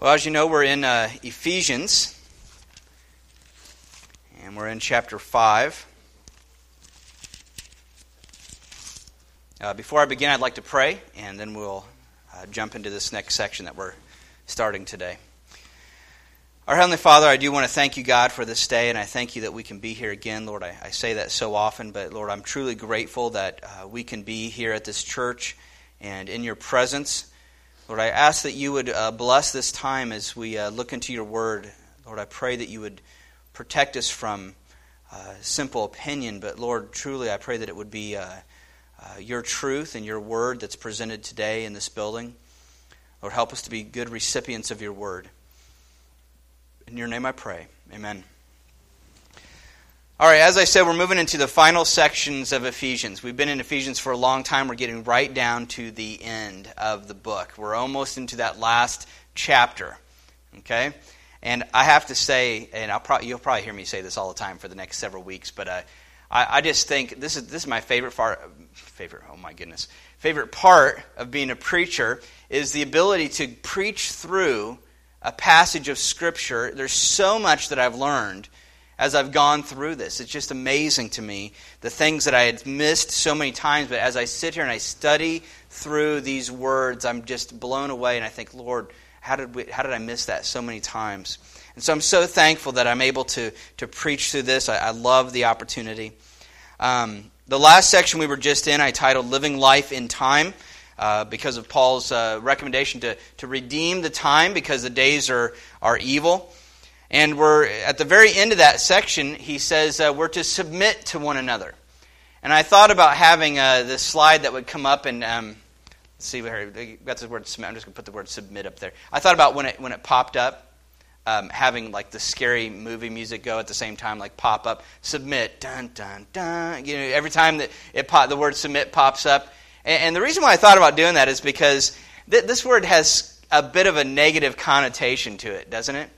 Well, as you know, we're in Ephesians, and we're in chapter 5. Before I begin, I'd like to pray, and then we'll jump into this next section that we're starting today. Our Heavenly Father, I do want to thank you, God, for this day, and I thank you that we can be here again. Lord, I say that so often, but Lord, I'm truly grateful that we can be here at this church and in your presence. Lord, I ask that you would bless this time as we look into your word. Lord, I pray that you would protect us from simple opinion, but Lord, truly I pray that it would be your truth and your word that's presented today in this building. Lord, help us to be good recipients of your word. In your name I pray, amen. All right, as I said, we're moving into the final sections of Ephesians. We've been in Ephesians for a long time. We're getting right down to the end of the book. We're almost into that last chapter, okay? And I have to say, and you'll probably hear me say this all the time for the next several weeks, but I just think this is my favorite part of being a preacher is the ability to preach through a passage of Scripture. There's so much that I've learned as I've gone through this. It's just amazing to me, the things that I had missed so many times, but as I sit here and I study through these words, I'm just blown away, and I think, Lord, how did I miss that so many times? And so I'm so thankful that I'm able to preach through this. I love the opportunity. The last section we were just in, I titled Living Life in Time, because of Paul's recommendation to redeem the time, because the days are evil. And we're at the very end of that section, he says we're to submit to one another. And I thought about having this slide that would come up and let's see, we got the word submit. I'm just going to put the word submit up there. I thought about when it popped up, having like the scary movie music go at the same time, like pop up submit, dun dun dun. You know, every time that the word submit pops up, and the reason why I thought about doing that is because this word has a bit of a negative connotation to it, doesn't it?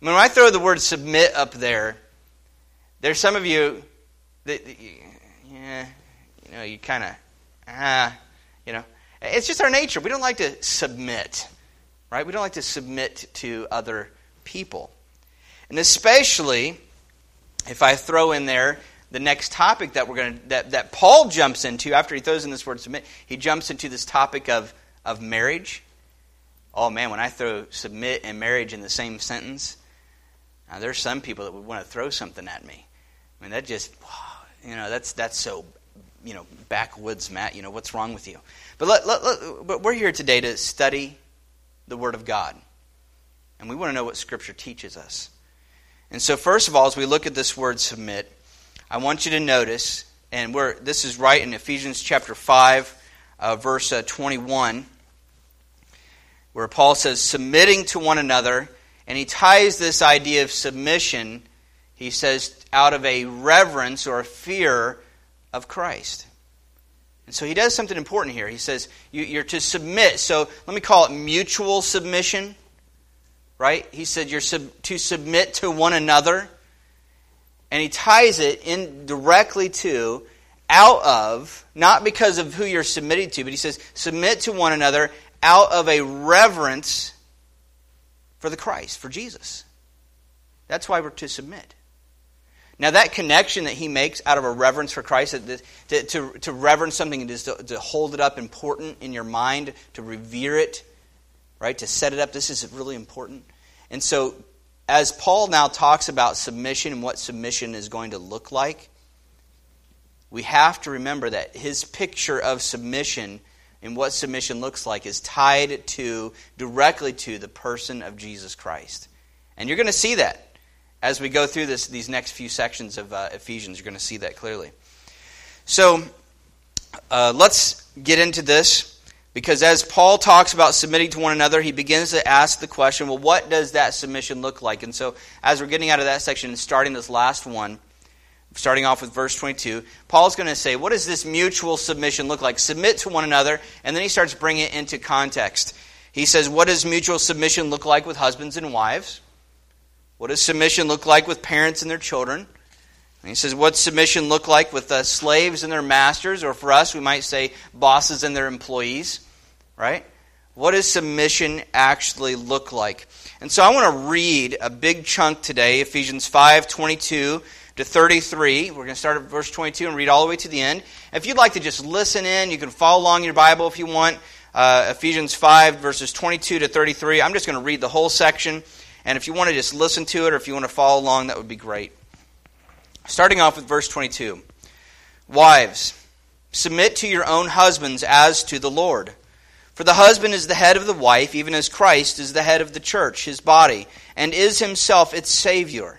When I throw the word submit up there, there's some of you that you kind of it's just our nature. We don't like to submit, right? We don't like to submit to other people, and especially if I throw in there the next topic that that Paul jumps into after he throws in this word submit. He jumps into this topic of marriage. Oh man, when I throw submit and marriage in the same sentence. Now, there's some people that would want to throw something at me. I mean, that just, that's so, backwoods, Matt. What's wrong with you? But but we're here today to study the Word of God, and we want to know what Scripture teaches us. And so, first of all, as we look at this word "submit," I want you to notice, and this is right in Ephesians chapter 5, verse 21, where Paul says, "Submitting to one another." And he ties this idea of submission, he says, out of a reverence or a fear of Christ. And so he does something important here. He says, you're to submit. So let me call it mutual submission, right? He said you're to submit to one another. And he ties it in directly to, out of, not because of who you're submitting to, but he says, submit to one another out of a reverence for the Christ, for Jesus. That's why we're to submit. Now that connection that he makes out of a reverence for Christ, to reverence something and just to hold it up important in your mind, to revere it, right? To set it up, this is really important. And so as Paul now talks about submission and what submission is going to look like, we have to remember that his picture of submission and what submission looks like is tied directly to the person of Jesus Christ. And you're going to see that as we go through these next few sections of Ephesians. You're going to see that clearly. So let's get into this, because as Paul talks about submitting to one another, he begins to ask the question, well, what does that submission look like? And so as we're getting out of that section and starting this last one, starting off with verse 22, Paul's going to say, what does this mutual submission look like? Submit to one another, and then he starts bringing it into context. He says, what does mutual submission look like with husbands and wives? What does submission look like with parents and their children? And he says, what submission look like with slaves and their masters, or for us, we might say bosses and their employees, right? What does submission actually look like? And so I want to read a big chunk today, Ephesians 5:22 to 33. We're going to start at verse 22 and read all the way to the end. If you'd like to just listen in, you can follow along in your Bible if you want. Ephesians 5, verses 22 to 33. I'm just going to read the whole section. And if you want to just listen to it or if you want to follow along, that would be great. Starting off with verse 22. Wives, submit to your own husbands as to the Lord. For the husband is the head of the wife, even as Christ is the head of the church, his body, and is himself its Savior.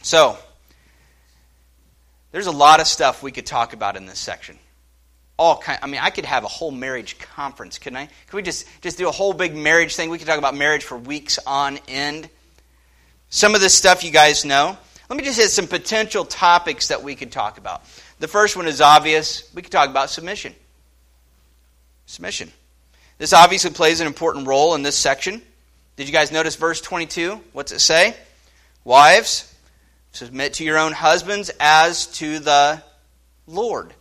So, there's a lot of stuff we could talk about in this section. I could have a whole marriage conference, couldn't I? Could we just do a whole big marriage thing? We could talk about marriage for weeks on end. Some of this stuff you guys know. Let me just hit some potential topics that we could talk about. The first one is obvious. We could talk about submission. Submission. This obviously plays an important role in this section. Did you guys notice verse 22? What's it say? Wives, submit to your own husbands as to the Lord.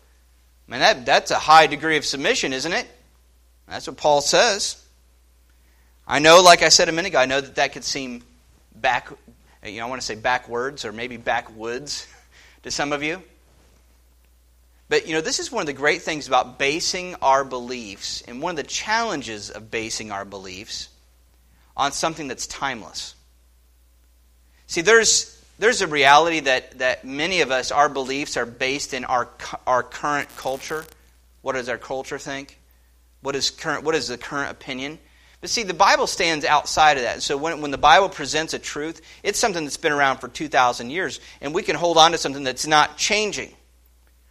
Man, that's a high degree of submission, isn't it? That's what Paul says. I know, like I said a minute ago, I know that could seem I want to say backwards or maybe backwoods to some of you. But, this is one of the great things about basing our beliefs and one of the challenges of basing our beliefs on something that's timeless. See, there's a reality that many of us, our beliefs are based in our current culture. What does our culture think? What is the current opinion? But see, the Bible stands outside of that. So when the Bible presents a truth, it's something that's been around for 2,000 years, and we can hold on to something that's not changing.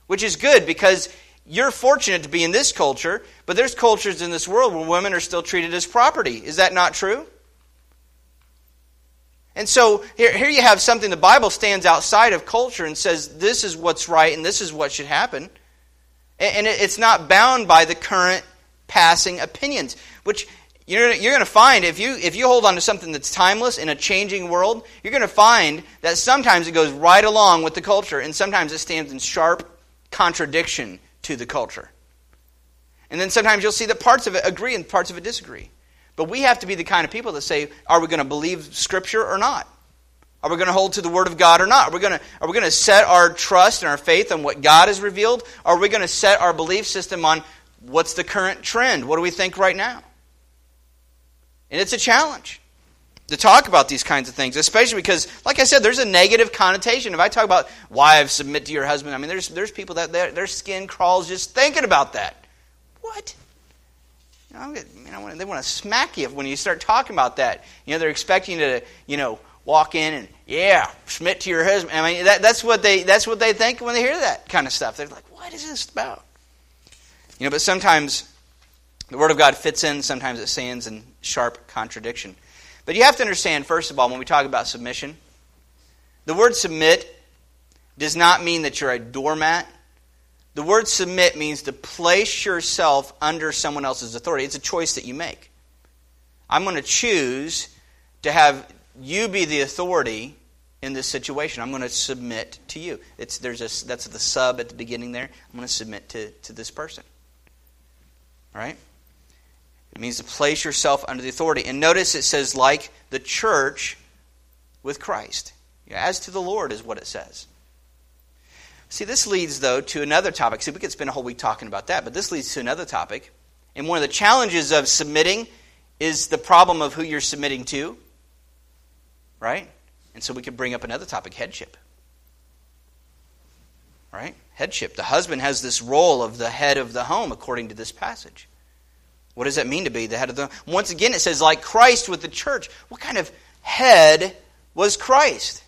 Which is good, because you're fortunate to be in this culture, but there's cultures in this world where women are still treated as property. Is that not true? And so here you have something the Bible stands outside of culture and says this is what's right and this is what should happen. And it's not bound by the current passing opinions, which you're going to find if you hold on to something that's timeless in a changing world, you're going to find that sometimes it goes right along with the culture and sometimes it stands in sharp contradiction to the culture. And then sometimes you'll see that parts of it agree and parts of it disagree. But we have to be the kind of people that say, are we going to believe Scripture or not? Are we going to hold to the Word of God or not? Are we going to set our trust and our faith on what God has revealed? Are we going to set our belief system on what's the current trend? What do we think right now? And it's a challenge to talk about these kinds of things, especially because, like I said, there's a negative connotation. If I talk about wives submit to your husband, I mean, there's people that their skin crawls just thinking about that. What? They want to smack you when you start talking about that. They're expecting you to, walk in and submit to your husband. I mean, that's what they think when they hear that kind of stuff. They're like, what is this about? But sometimes the Word of God fits in, sometimes it stands in sharp contradiction. But you have to understand, first of all, when we talk about submission, the word submit does not mean that you're a doormat. The word submit means to place yourself under someone else's authority. It's a choice that you make. I'm going to choose to have you be the authority in this situation. I'm going to submit to you. That's the sub at the beginning there. I'm going to submit to this person. All right? It means to place yourself under the authority. And notice it says, like the church with Christ. As to the Lord is what it says. See, this leads, though, to another topic. See, we could spend a whole week talking about that, but this leads to another topic. And one of the challenges of submitting is the problem of who you're submitting to, right? And so we could bring up another topic, headship. Right? Headship. The husband has this role of the head of the home, according to this passage. What does that mean to be the head of the home? Once again, it says, like Christ with the church. What kind of head was Christ?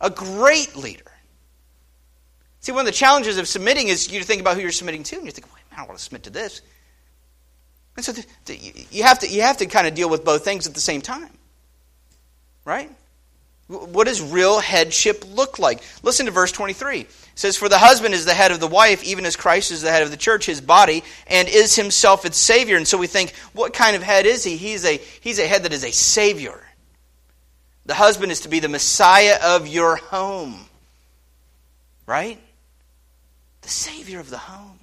A great leader. See, one of the challenges of submitting is you think about who you're submitting to, and you think, well, I don't want to submit to this. And so you have to kind of deal with both things at the same time. Right? What does real headship look like? Listen to verse 23. It says, "For the husband is the head of the wife, even as Christ is the head of the church, his body, and is himself its Savior." And so we think, what kind of head is he? He's a head that is a Savior. The husband is to be the Messiah of your home. Right? The Savior of the home.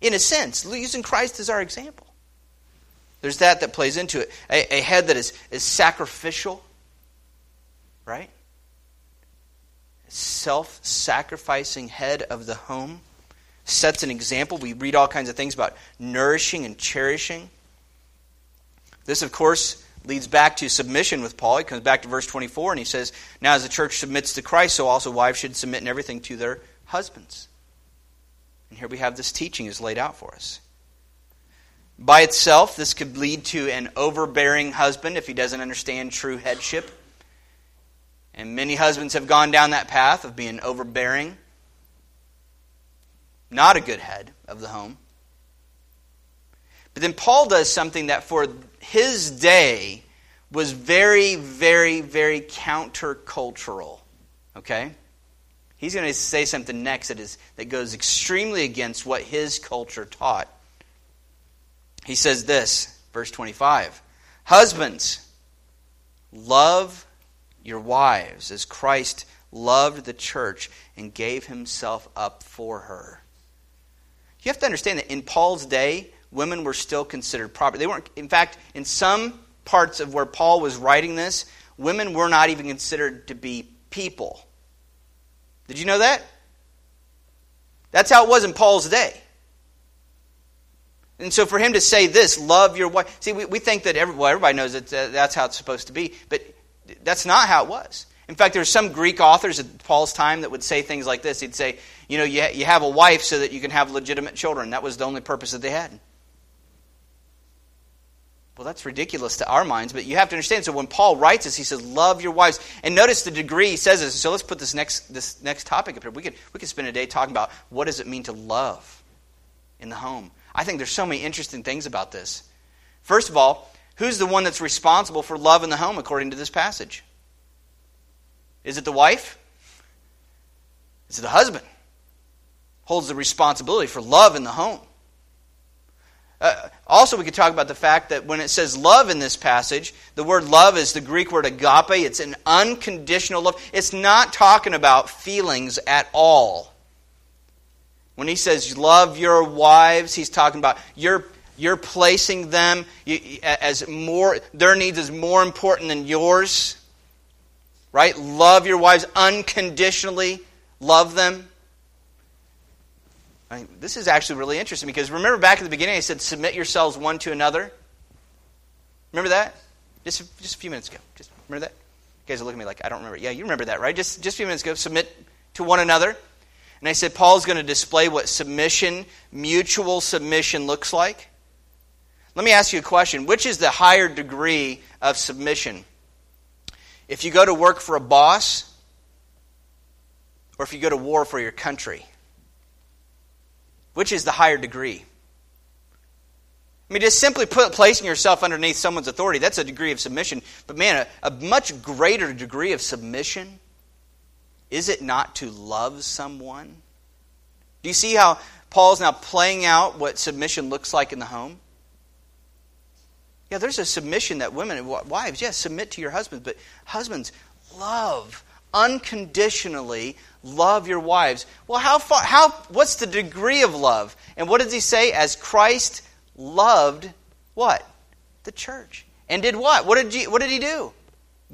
In a sense, using Christ as our example. There's that plays into it. A head that is sacrificial, right? Self-sacrificing head of the home sets an example. We read all kinds of things about nourishing and cherishing. This, of course, leads back to submission with Paul. He comes back to verse 24 and he says, "Now as the church submits to Christ, so also wives should submit in everything to their husbands." And here we have this teaching is laid out for us. By itself, this could lead to an overbearing husband if he doesn't understand true headship. And many husbands have gone down that path of being overbearing. Not a good head of the home. But then Paul does something that for his day was very, very, very countercultural. Okay? He's going to say something next that goes extremely against what his culture taught. He says this, verse 25, "Husbands, love your wives as Christ loved the church and gave himself up for her." You have to understand that in Paul's day, women were still considered property. They weren't. In fact, in some parts of where Paul was writing this, women were not even considered to be people. Did you know that? That's how it was in Paul's day. And so for him to say this, love your wife. See, we think that everybody knows that that's how it's supposed to be. But that's not how it was. In fact, there's some Greek authors at Paul's time that would say things like this. He'd say, you know, you have a wife so that you can have legitimate children. That was the only purpose that they had. Well, that's ridiculous to our minds, but you have to understand. So when Paul writes this, he says, love your wives. And notice the degree he says this. So let's put this next topic up here. We could spend a day talking about what does it mean to love in the home. I think there's so many interesting things about this. First of all, who's the one that's responsible for love in the home according to this passage? Is it the wife? Is it the husband? Holds the responsibility for love in the home. Also, we could talk about the fact that when it says love in this passage, the word love is the Greek word agape. It's an unconditional love. It's not talking about feelings at all. When he says love your wives, he's talking about you're placing them as more, their needs is more important than yours. Right? Love your wives unconditionally. Love them. I mean, this is actually really interesting because remember back at the beginning I said submit yourselves one to another. Remember that? Just a few minutes ago. Just remember that? You guys are looking at me like I don't remember. Yeah, you remember that, right? Just a few minutes ago. Submit to one another. And I said Paul's going to display what submission, mutual submission looks like. Let me ask you a question. Which is the higher degree of submission? If you go to work for a boss, or if you go to war for your country? Which is the higher degree? I mean, just simply placing yourself underneath someone's authority, that's a degree of submission. But man, a much greater degree of submission, is it not to love someone? Do you see how Paul's now playing out what submission looks like in the home? Yeah, there's a submission that women, wives, yes, submit to your husbands, but husbands, love, unconditionally love your wives. Well, what's the degree of love? And what does he say? As Christ loved what? The church. And did what? What did he do?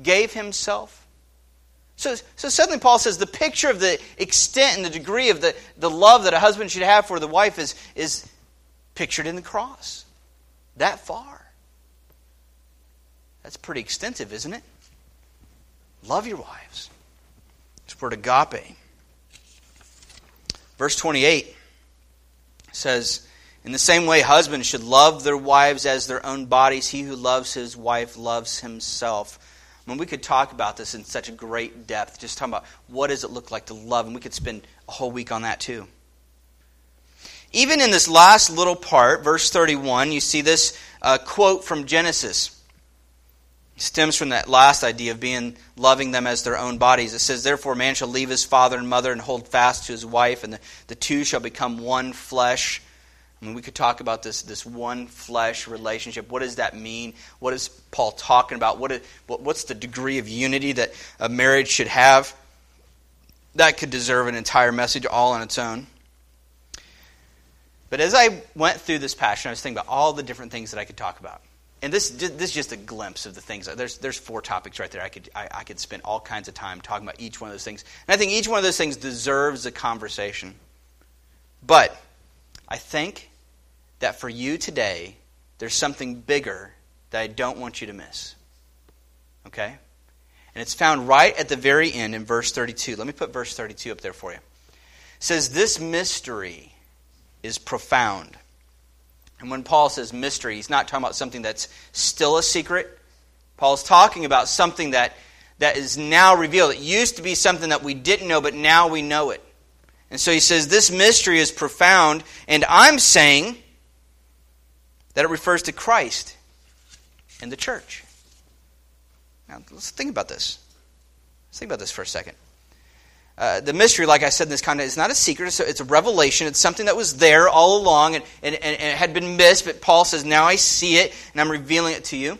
Gave himself. So suddenly Paul says the picture of the extent and the degree of the love that a husband should have for the wife is pictured in the cross. That far. That's pretty extensive, isn't it? Love your wives. This word agape. Verse 28 says, in the same way, husbands should love their wives as their own bodies. He who loves his wife loves himself. I mean, we could talk about this in such a great depth, just talking about what does it look like to love, and we could spend a whole week on that too. Even in this last little part, verse 31, you see this quote from Genesis. It stems from that last idea of loving them as their own bodies. It says, therefore man shall leave his father and mother and hold fast to his wife, and the two shall become one flesh. I mean, we could talk about this one flesh relationship. What does that mean? What is Paul talking about? What's the degree of unity that a marriage should have? That could deserve an entire message all on its own. But as I went through this passage, I was thinking about all the different things that I could talk about. And this is just a glimpse of the things. There's four topics right there. I could spend all kinds of time talking about each one of those things. And I think each one of those things deserves a conversation. But I think that for you today, there's something bigger that I don't want you to miss. Okay? And it's found right at the very end in verse 32. Let me put verse 32 up there for you. It says, this mystery is profound. And when Paul says mystery, he's not talking about something that's still a secret. Paul's talking about something that is now revealed. It used to be something that we didn't know, but now we know it. And so he says, this mystery is profound, and I'm saying that it refers to Christ and the church. Now, let's think about this. Let's think about this for a second. The mystery, like I said in this context, is not a secret. So it's a revelation. It's something that was there all along and it had been missed, but Paul says, now I see it, and I'm revealing it to you.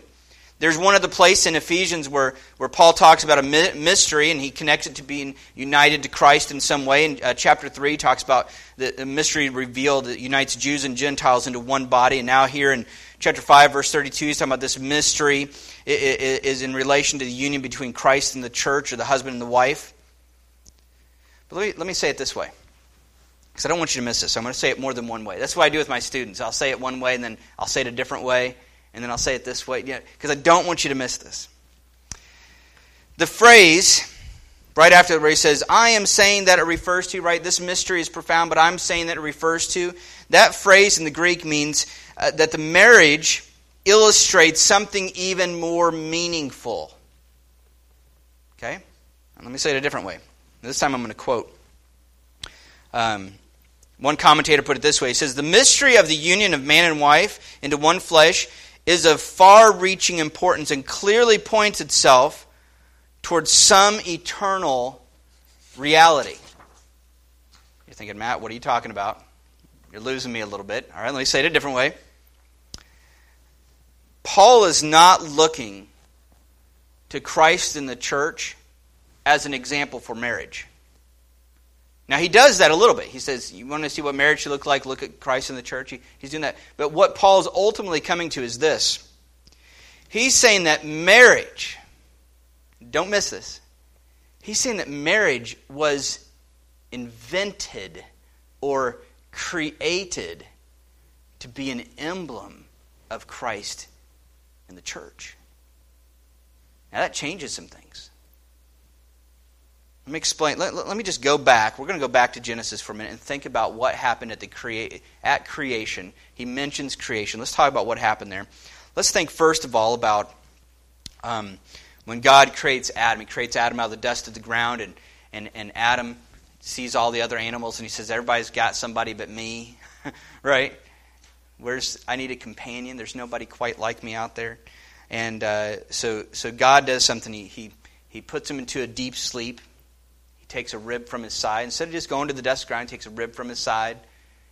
There's one other place in Ephesians where Paul talks about a mystery, and he connects it to being united to Christ in some way. In chapter 3, he talks about the mystery revealed that unites Jews and Gentiles into one body. And now here in chapter 5, verse 32, he's talking about this mystery is in relation to the union between Christ and the church, or the husband and the wife. But let me say it this way, because I don't want you to miss this. So I'm going to say it more than one way. That's what I do with my students. I'll say it one way, and then I'll say it a different way. And then I'll say it this way, because I don't want you to miss this. The phrase, right after where he says, I am saying that it refers to, right? This mystery is profound, but I'm saying that it refers to. That phrase in the Greek means that the marriage illustrates something even more meaningful. Okay? And let me say it a different way. This time I'm going to quote. One commentator put it this way. He says, the mystery of the union of man and wife into one flesh is of far-reaching importance and clearly points itself towards some eternal reality. You're thinking, Matt, what are you talking about? You're losing me a little bit. All right, let me say it a different way. Paul is not looking to Christ and the church as an example for marriage. Now, he does that a little bit. He says, you want to see what marriage should look like? Look at Christ and the church. He's doing that. But what Paul's ultimately coming to is this. He's saying that marriage, don't miss this, he's saying that marriage was invented or created to be an emblem of Christ and the church. Now, that changes some things. Let me explain. Let me just go back. We're going to go back to Genesis for a minute and think about what happened at creation. He mentions creation. Let's talk about what happened there. Let's think first of all about when God creates Adam. He creates Adam out of the dust of the ground, and Adam sees all the other animals, and he says, everybody's got somebody but me, right? I need a companion. There's nobody quite like me out there. And so God does something. He puts him into a deep sleep. Takes a rib from his side. Instead of just going to the dust ground, he takes a rib from his side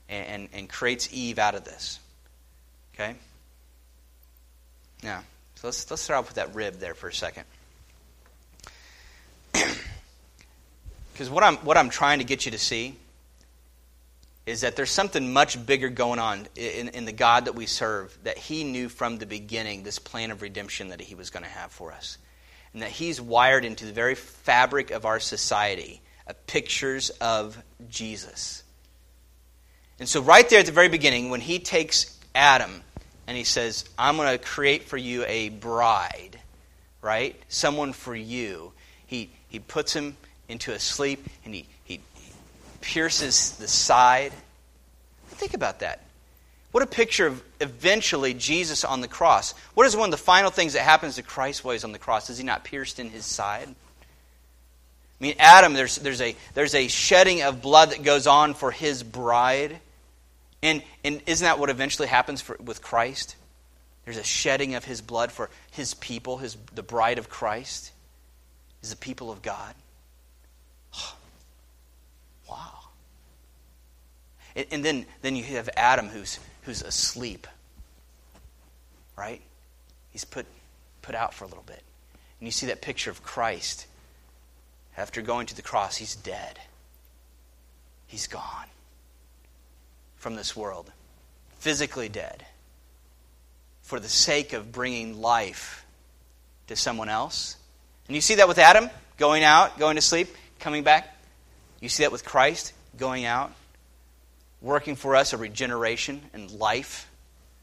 and creates Eve out of this. Okay? Now, so let's start off with that rib there for a second. Because what I'm trying to get you to see is that there's something much bigger going on in the God that we serve, that he knew from the beginning this plan of redemption that he was going to have for us. And that he's wired into the very fabric of our society, pictures of Jesus. And so right there at the very beginning, when he takes Adam and he says, I'm going to create for you a bride, right? Someone for you. He puts him into a sleep, and he pierces the side. Think about that. What a picture of eventually Jesus on the cross. What is one of the final things that happens to Christ while he's on the cross? Is he not pierced in his side? I mean, Adam, there's a shedding of blood that goes on for his bride. And isn't that what eventually happens with Christ? There's a shedding of his blood for his people. The bride of Christ is the people of God. Oh, wow. And then you have Adam who's asleep, right? He's put out for a little bit. And you see that picture of Christ. After going to the cross, he's dead. He's gone from this world, physically dead, for the sake of bringing life to someone else. And you see that with Adam, going out, going to sleep, coming back. You see that with Christ, going out, working for us a regeneration and life,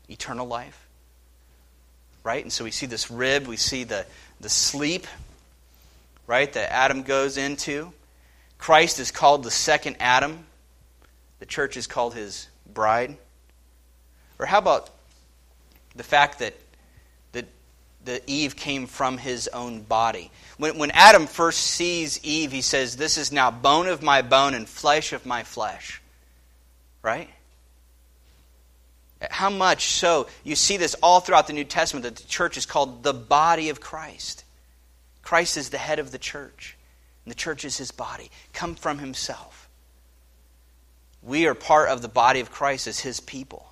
eternal life. Right? And so we see this rib, we see the sleep, right, that Adam goes into. Christ is called the second Adam. The church is called his bride. Or how about the fact that Eve came from his own body? When Adam first sees Eve, he says, "This is now bone of my bone and flesh of my flesh." Right? How much so? You see this all throughout the New Testament, that the church is called the body of Christ. Christ is the head of the church, and the church is his body, come from himself. We are part of the body of Christ as his people.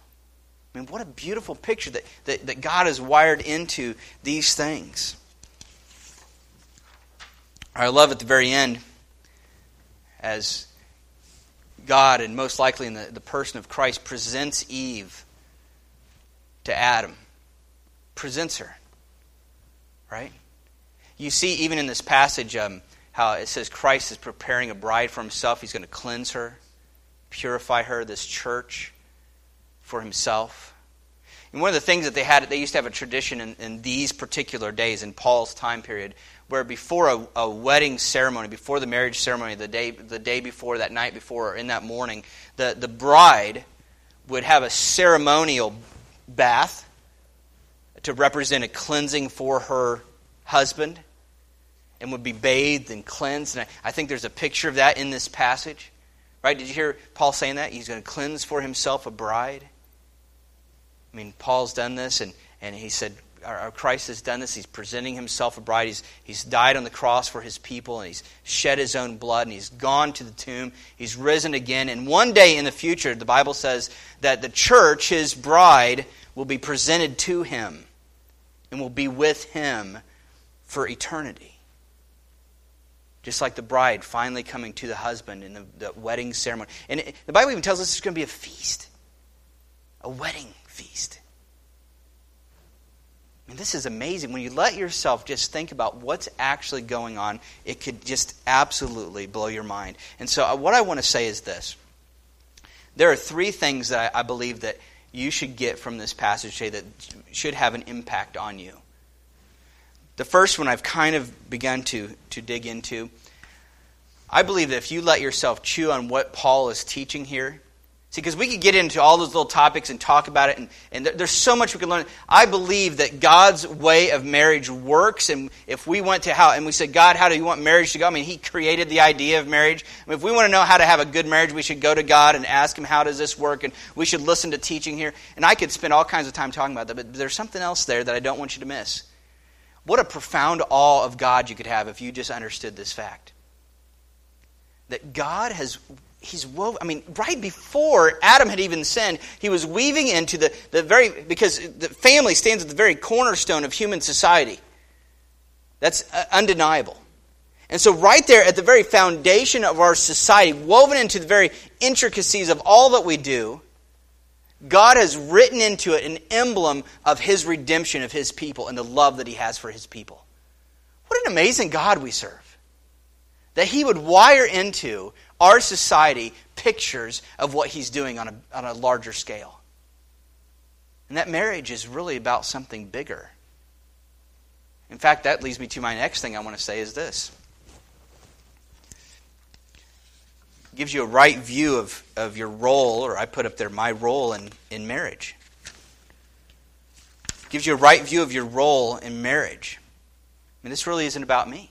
I mean, what a beautiful picture that God has wired into these things. I love at the very end, as God, and most likely in the person of Christ, presents Eve to Adam. Presents her, right? You see, even in this passage, how it says Christ is preparing a bride for himself. He's going to cleanse her, purify her, this church, for himself. And one of the things that they used to have a tradition in these particular days, in Paul's time period, where before a wedding ceremony, before the marriage ceremony, the day before, that night before, or in that morning, the bride would have a ceremonial bath to represent a cleansing for her husband, and would be bathed and cleansed. And I think there's a picture of that in this passage. Right? Did you hear Paul saying that? He's going to cleanse for himself a bride. I mean, Paul's done this, and he said, our Christ has done this. He's presenting himself a bride. He's died on the cross for his people, and he's shed his own blood, and he's gone to the tomb. He's risen again. And one day in the future, the Bible says that the church, his bride, will be presented to him and will be with him for eternity. Just like the bride finally coming to the husband in the wedding ceremony. And the Bible even tells us it's going to be a feast. A wedding feast. I mean, this is amazing. When you let yourself just think about what's actually going on, it could just absolutely blow your mind. And so what I want to say is this. There are three things that I believe that you should get from this passage today that should have an impact on you. The first one I've kind of begun to dig into. I believe that if you let yourself chew on what Paul is teaching here, see, because we could get into all those little topics and talk about it, and there's so much we can learn. I believe that God's way of marriage works, and if we went to how, and we said, God, how do you want marriage to go? I mean, he created the idea of marriage. I mean, if we want to know how to have a good marriage, we should go to God and ask him, how does this work? And we should listen to teaching here. And I could spend all kinds of time talking about that, but there's something else there that I don't want you to miss. What a profound awe of God you could have if you just understood this fact. That God has, he's woven, I mean, right before Adam had even sinned, he was weaving into the very, because the family stands at the very cornerstone of human society. That's undeniable. And so right there at the very foundation of our society, woven into the very intricacies of all that we do, God has written into it an emblem of his redemption of his people and the love that he has for his people. What an amazing God we serve. That he would wire into our society pictures of what he's doing on a larger scale. And that marriage is really about something bigger. In fact, that leads me to my next thing I want to say is this. It gives you a right view of your role, or I put up there my role in marriage. It gives you a right view of your role in marriage. I mean, this really isn't about me.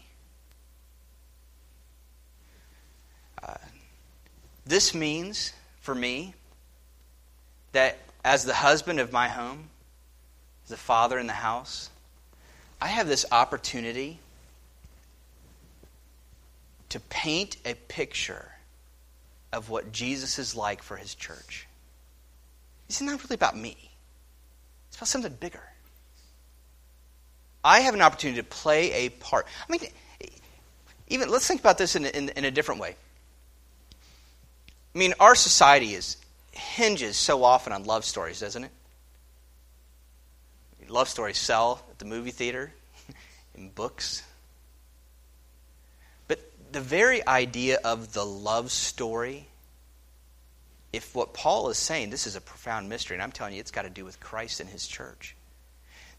This means, for me, that as the husband of my home, as the father in the house, I have this opportunity to paint a picture of what Jesus is like for his church. It's not really about me. It's about something bigger. I have an opportunity to play a part. I mean, even let's think about this in a different way. I mean, our society hinges so often on love stories, doesn't it? Love stories sell at the movie theater, in books. But the very idea of the love story, if what Paul is saying, this is a profound mystery, and I'm telling you, it's got to do with Christ and his church.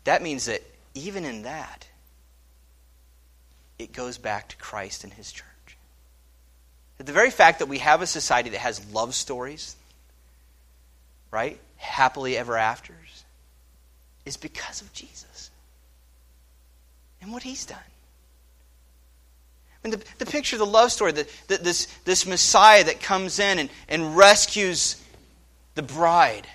That means that even in that, it goes back to Christ and his church. The very fact that we have a society that has love stories, right? Happily ever afters, is because of Jesus and what he's done. I mean, the picture of the love story, this Messiah that comes in and rescues the bride,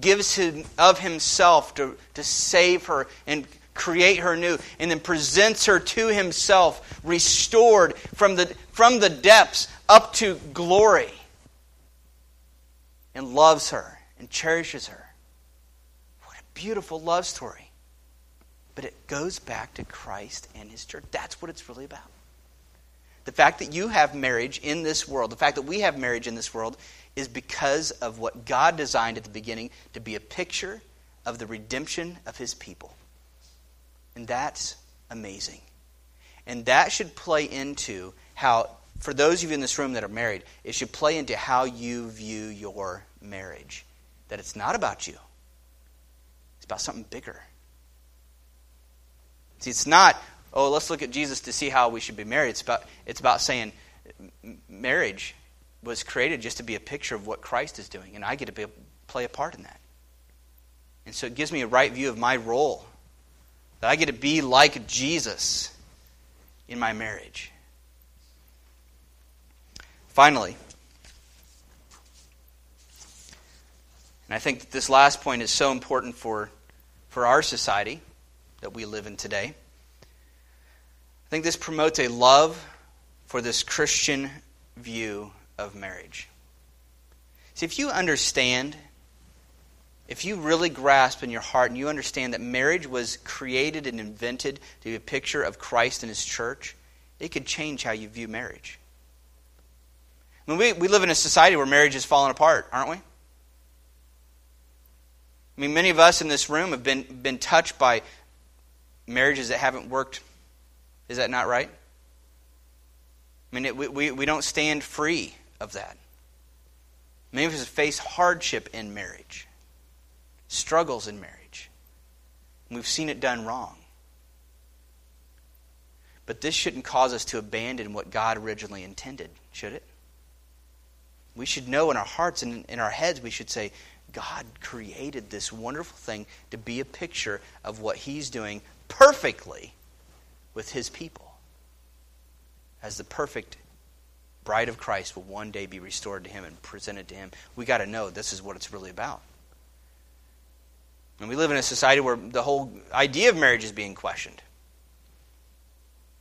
gives him of himself to save her and create her new, and then presents her to himself, restored from the depths up to glory, and loves her and cherishes her. What a beautiful love story. But it goes back to Christ and his church. That's what it's really about. The fact that you have marriage in this world, the fact that we have marriage in this world, is because of what God designed at the beginning to be a picture of the redemption of his people. And that's amazing. And that should play into how, for those of you in this room that are married, it should play into how you view your marriage. That it's not about you. It's about something bigger. See, it's not, oh, let's look at Jesus to see how we should be married. It's about saying marriage was created just to be a picture of what Christ is doing, and I get to play a part in that. And so it gives me a right view of my role, that I get to be like Jesus in my marriage. Finally, and I think that this last point is so important for our society that we live in today. I think this promotes a love for this Christian view of marriage. See, if you understand, if you really grasp in your heart and you understand that marriage was created and invented to be a picture of Christ and his church, it could change how you view marriage. I mean, we live in a society where marriage is falling apart, aren't we? I mean, many of us in this room have been touched by marriages that haven't worked. Is that not right? I mean, we don't stand free of that. Many of us face hardship in marriage. Struggles in marriage. We've seen it done wrong. But this shouldn't cause us to abandon what God originally intended, should it? We should know in our hearts and in our heads, we should say, God created this wonderful thing to be a picture of what he's doing perfectly with his people, as the perfect bride of Christ will one day be restored to him and presented to him. We got to know this is what it's really about. And we live in a society where the whole idea of marriage is being questioned.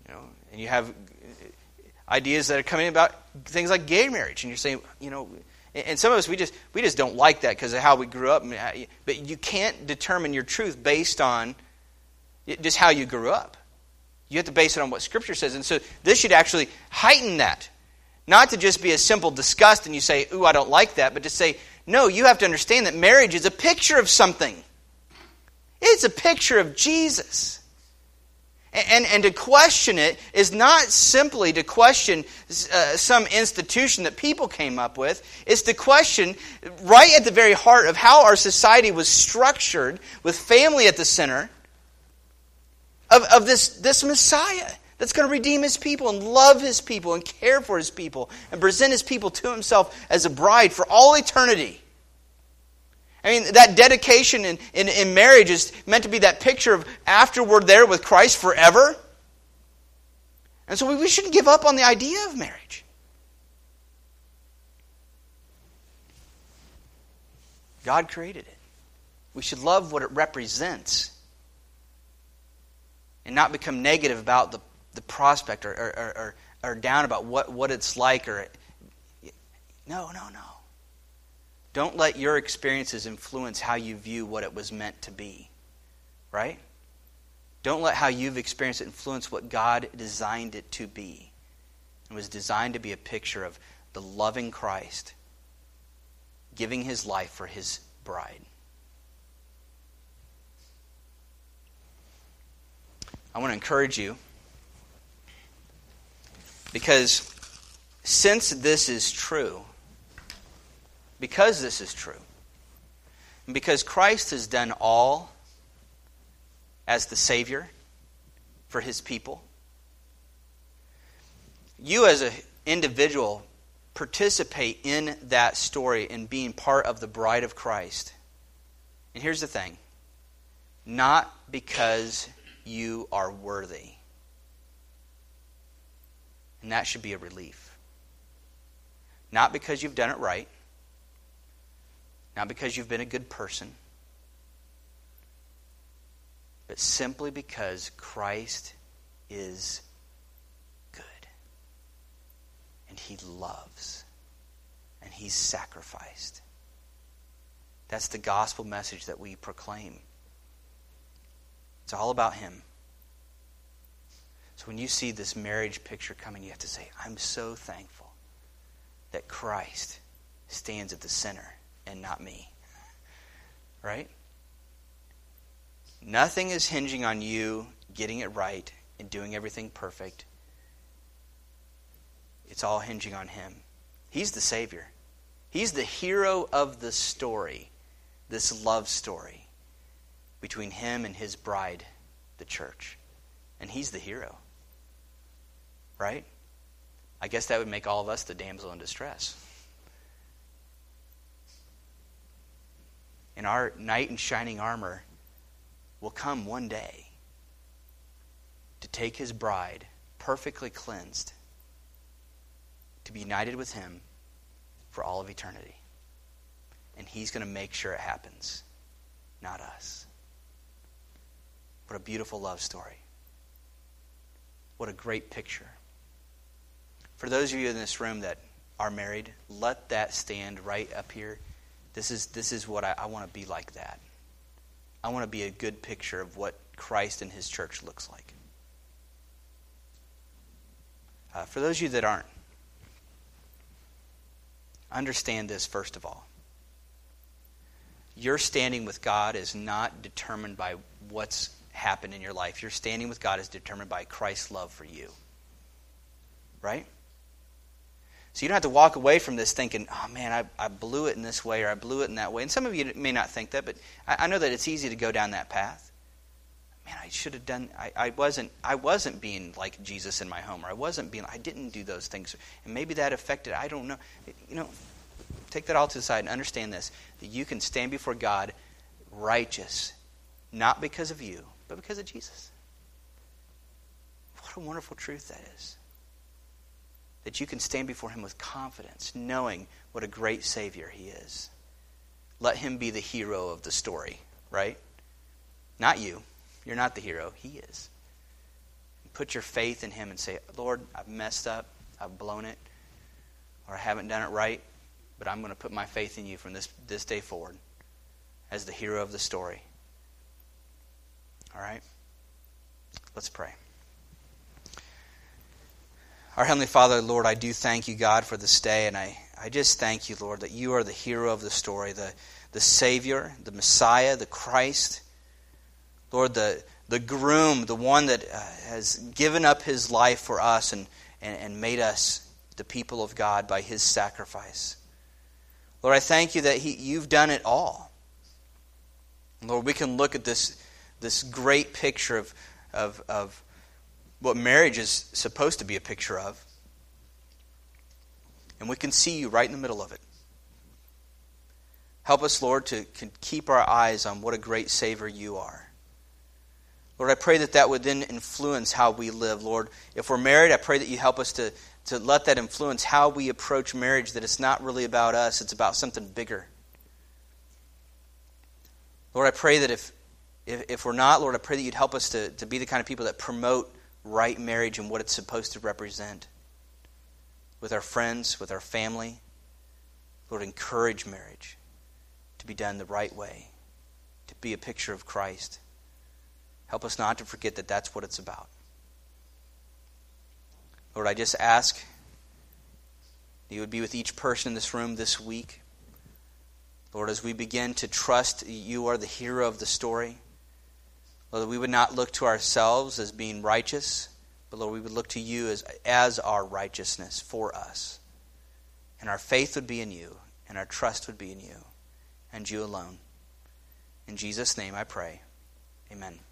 You know, and you have ideas that are coming about things like gay marriage, and you're saying, you know, and some of us we just don't like that because of how we grew up. But you can't determine your truth based on just how you grew up. You have to base it on what Scripture says, and so this should actually heighten that. Not to just be a simple disgust and you say, ooh, I don't like that, but to say, no, you have to understand that marriage is a picture of something. It's a picture of Jesus. And to question it is not simply to question some institution that people came up with. It's to question right at the very heart of how our society was structured with family at the center, of this Messiah that's going to redeem his people and love his people and care for his people and present his people to himself as a bride for all eternity. I mean, that dedication in marriage is meant to be that picture of after we're there with Christ forever. And so we shouldn't give up on the idea of marriage. God created it. We should love what it represents and not become negative about the prospect or down about what it's like. No. Don't let your experiences influence how you view what it was meant to be, right? Don't let how you've experienced it influence what God designed it to be. It was designed to be a picture of the loving Christ giving his life for his bride. I want to encourage you, because this is true, and because Christ has done all as the Savior for his people, you as an individual participate in that story and being part of the bride of Christ. And here's the thing, not because you are worthy. And that should be a relief. Not because you've done it right. Not because you've been a good person. But simply because Christ is good. And he loves. And he's sacrificed. That's the gospel message that we proclaim. It's all about him. So when you see this marriage picture coming, you have to say, I'm so thankful that Christ stands at the center and not me. Right? Nothing is hinging on you getting it right and doing everything perfect. It's all hinging on him. He's the Savior. He's the hero of the story, this love story between him and his bride, the church. And he's the hero. Right? I guess that would make all of us the damsel in distress. And our knight in shining armor will come one day to take his bride, perfectly cleansed, to be united with him for all of eternity. And he's going to make sure it happens, not us. What a beautiful love story. What a great picture. For those of you in this room that are married, let that stand right up here. This is what I want to be like that. I want to be a good picture of what Christ and his church looks like. For those of you that aren't, understand this first of all. Your standing with God is not determined by what's happened in your life. Your standing with God is determined by Christ's love for you. Right? So you don't have to walk away from this thinking, oh man, I blew it in this way or I blew it in that way. And some of you may not think that, but I know that it's easy to go down that path. Man, I should have done, I wasn't being like Jesus in my home, or I didn't do those things. And maybe that affected, I don't know. You know, take that all to the side and understand this, that you can stand before God righteous, not because of you, but because of Jesus. What a wonderful truth that is. That you can stand before him with confidence, knowing what a great Savior he is. Let him be the hero of the story, right? Not you. You're not the hero. He is. Put your faith in him and say, Lord, I've messed up, I've blown it, or I haven't done it right, but I'm going to put my faith in you from this day forward as the hero of the story. All right? Let's pray. Our Heavenly Father, Lord, I do thank you, God, for this day, and I just thank you, Lord, that you are the hero of the story, the Savior, the Messiah, the Christ. Lord, the groom, the one that has given up his life for us and made us the people of God by his sacrifice. Lord, I thank you that you've done it all. Lord, we can look at this great picture of of what marriage is supposed to be a picture of. And we can see you right in the middle of it. Help us, Lord, to keep our eyes on what a great Savior you are. Lord, I pray that that would then influence how we live. Lord, if we're married, I pray that you help us to let that influence how we approach marriage, that it's not really about us, it's about something bigger. Lord, I pray that if we're not, Lord, I pray that you'd help us to be the kind of people that promote right marriage and what it's supposed to represent. With our friends, with our family, Lord, encourage marriage to be done the right way, to be a picture of Christ. Help us not to forget that that's what it's about. Lord, I just ask that you would be with each person in this room this week. Lord, as we begin to trust you are the hero of the story, Lord, that we would not look to ourselves as being righteous, but Lord, we would look to you as our righteousness for us. And our faith would be in you, and our trust would be in you, and you alone. In Jesus' name I pray. Amen.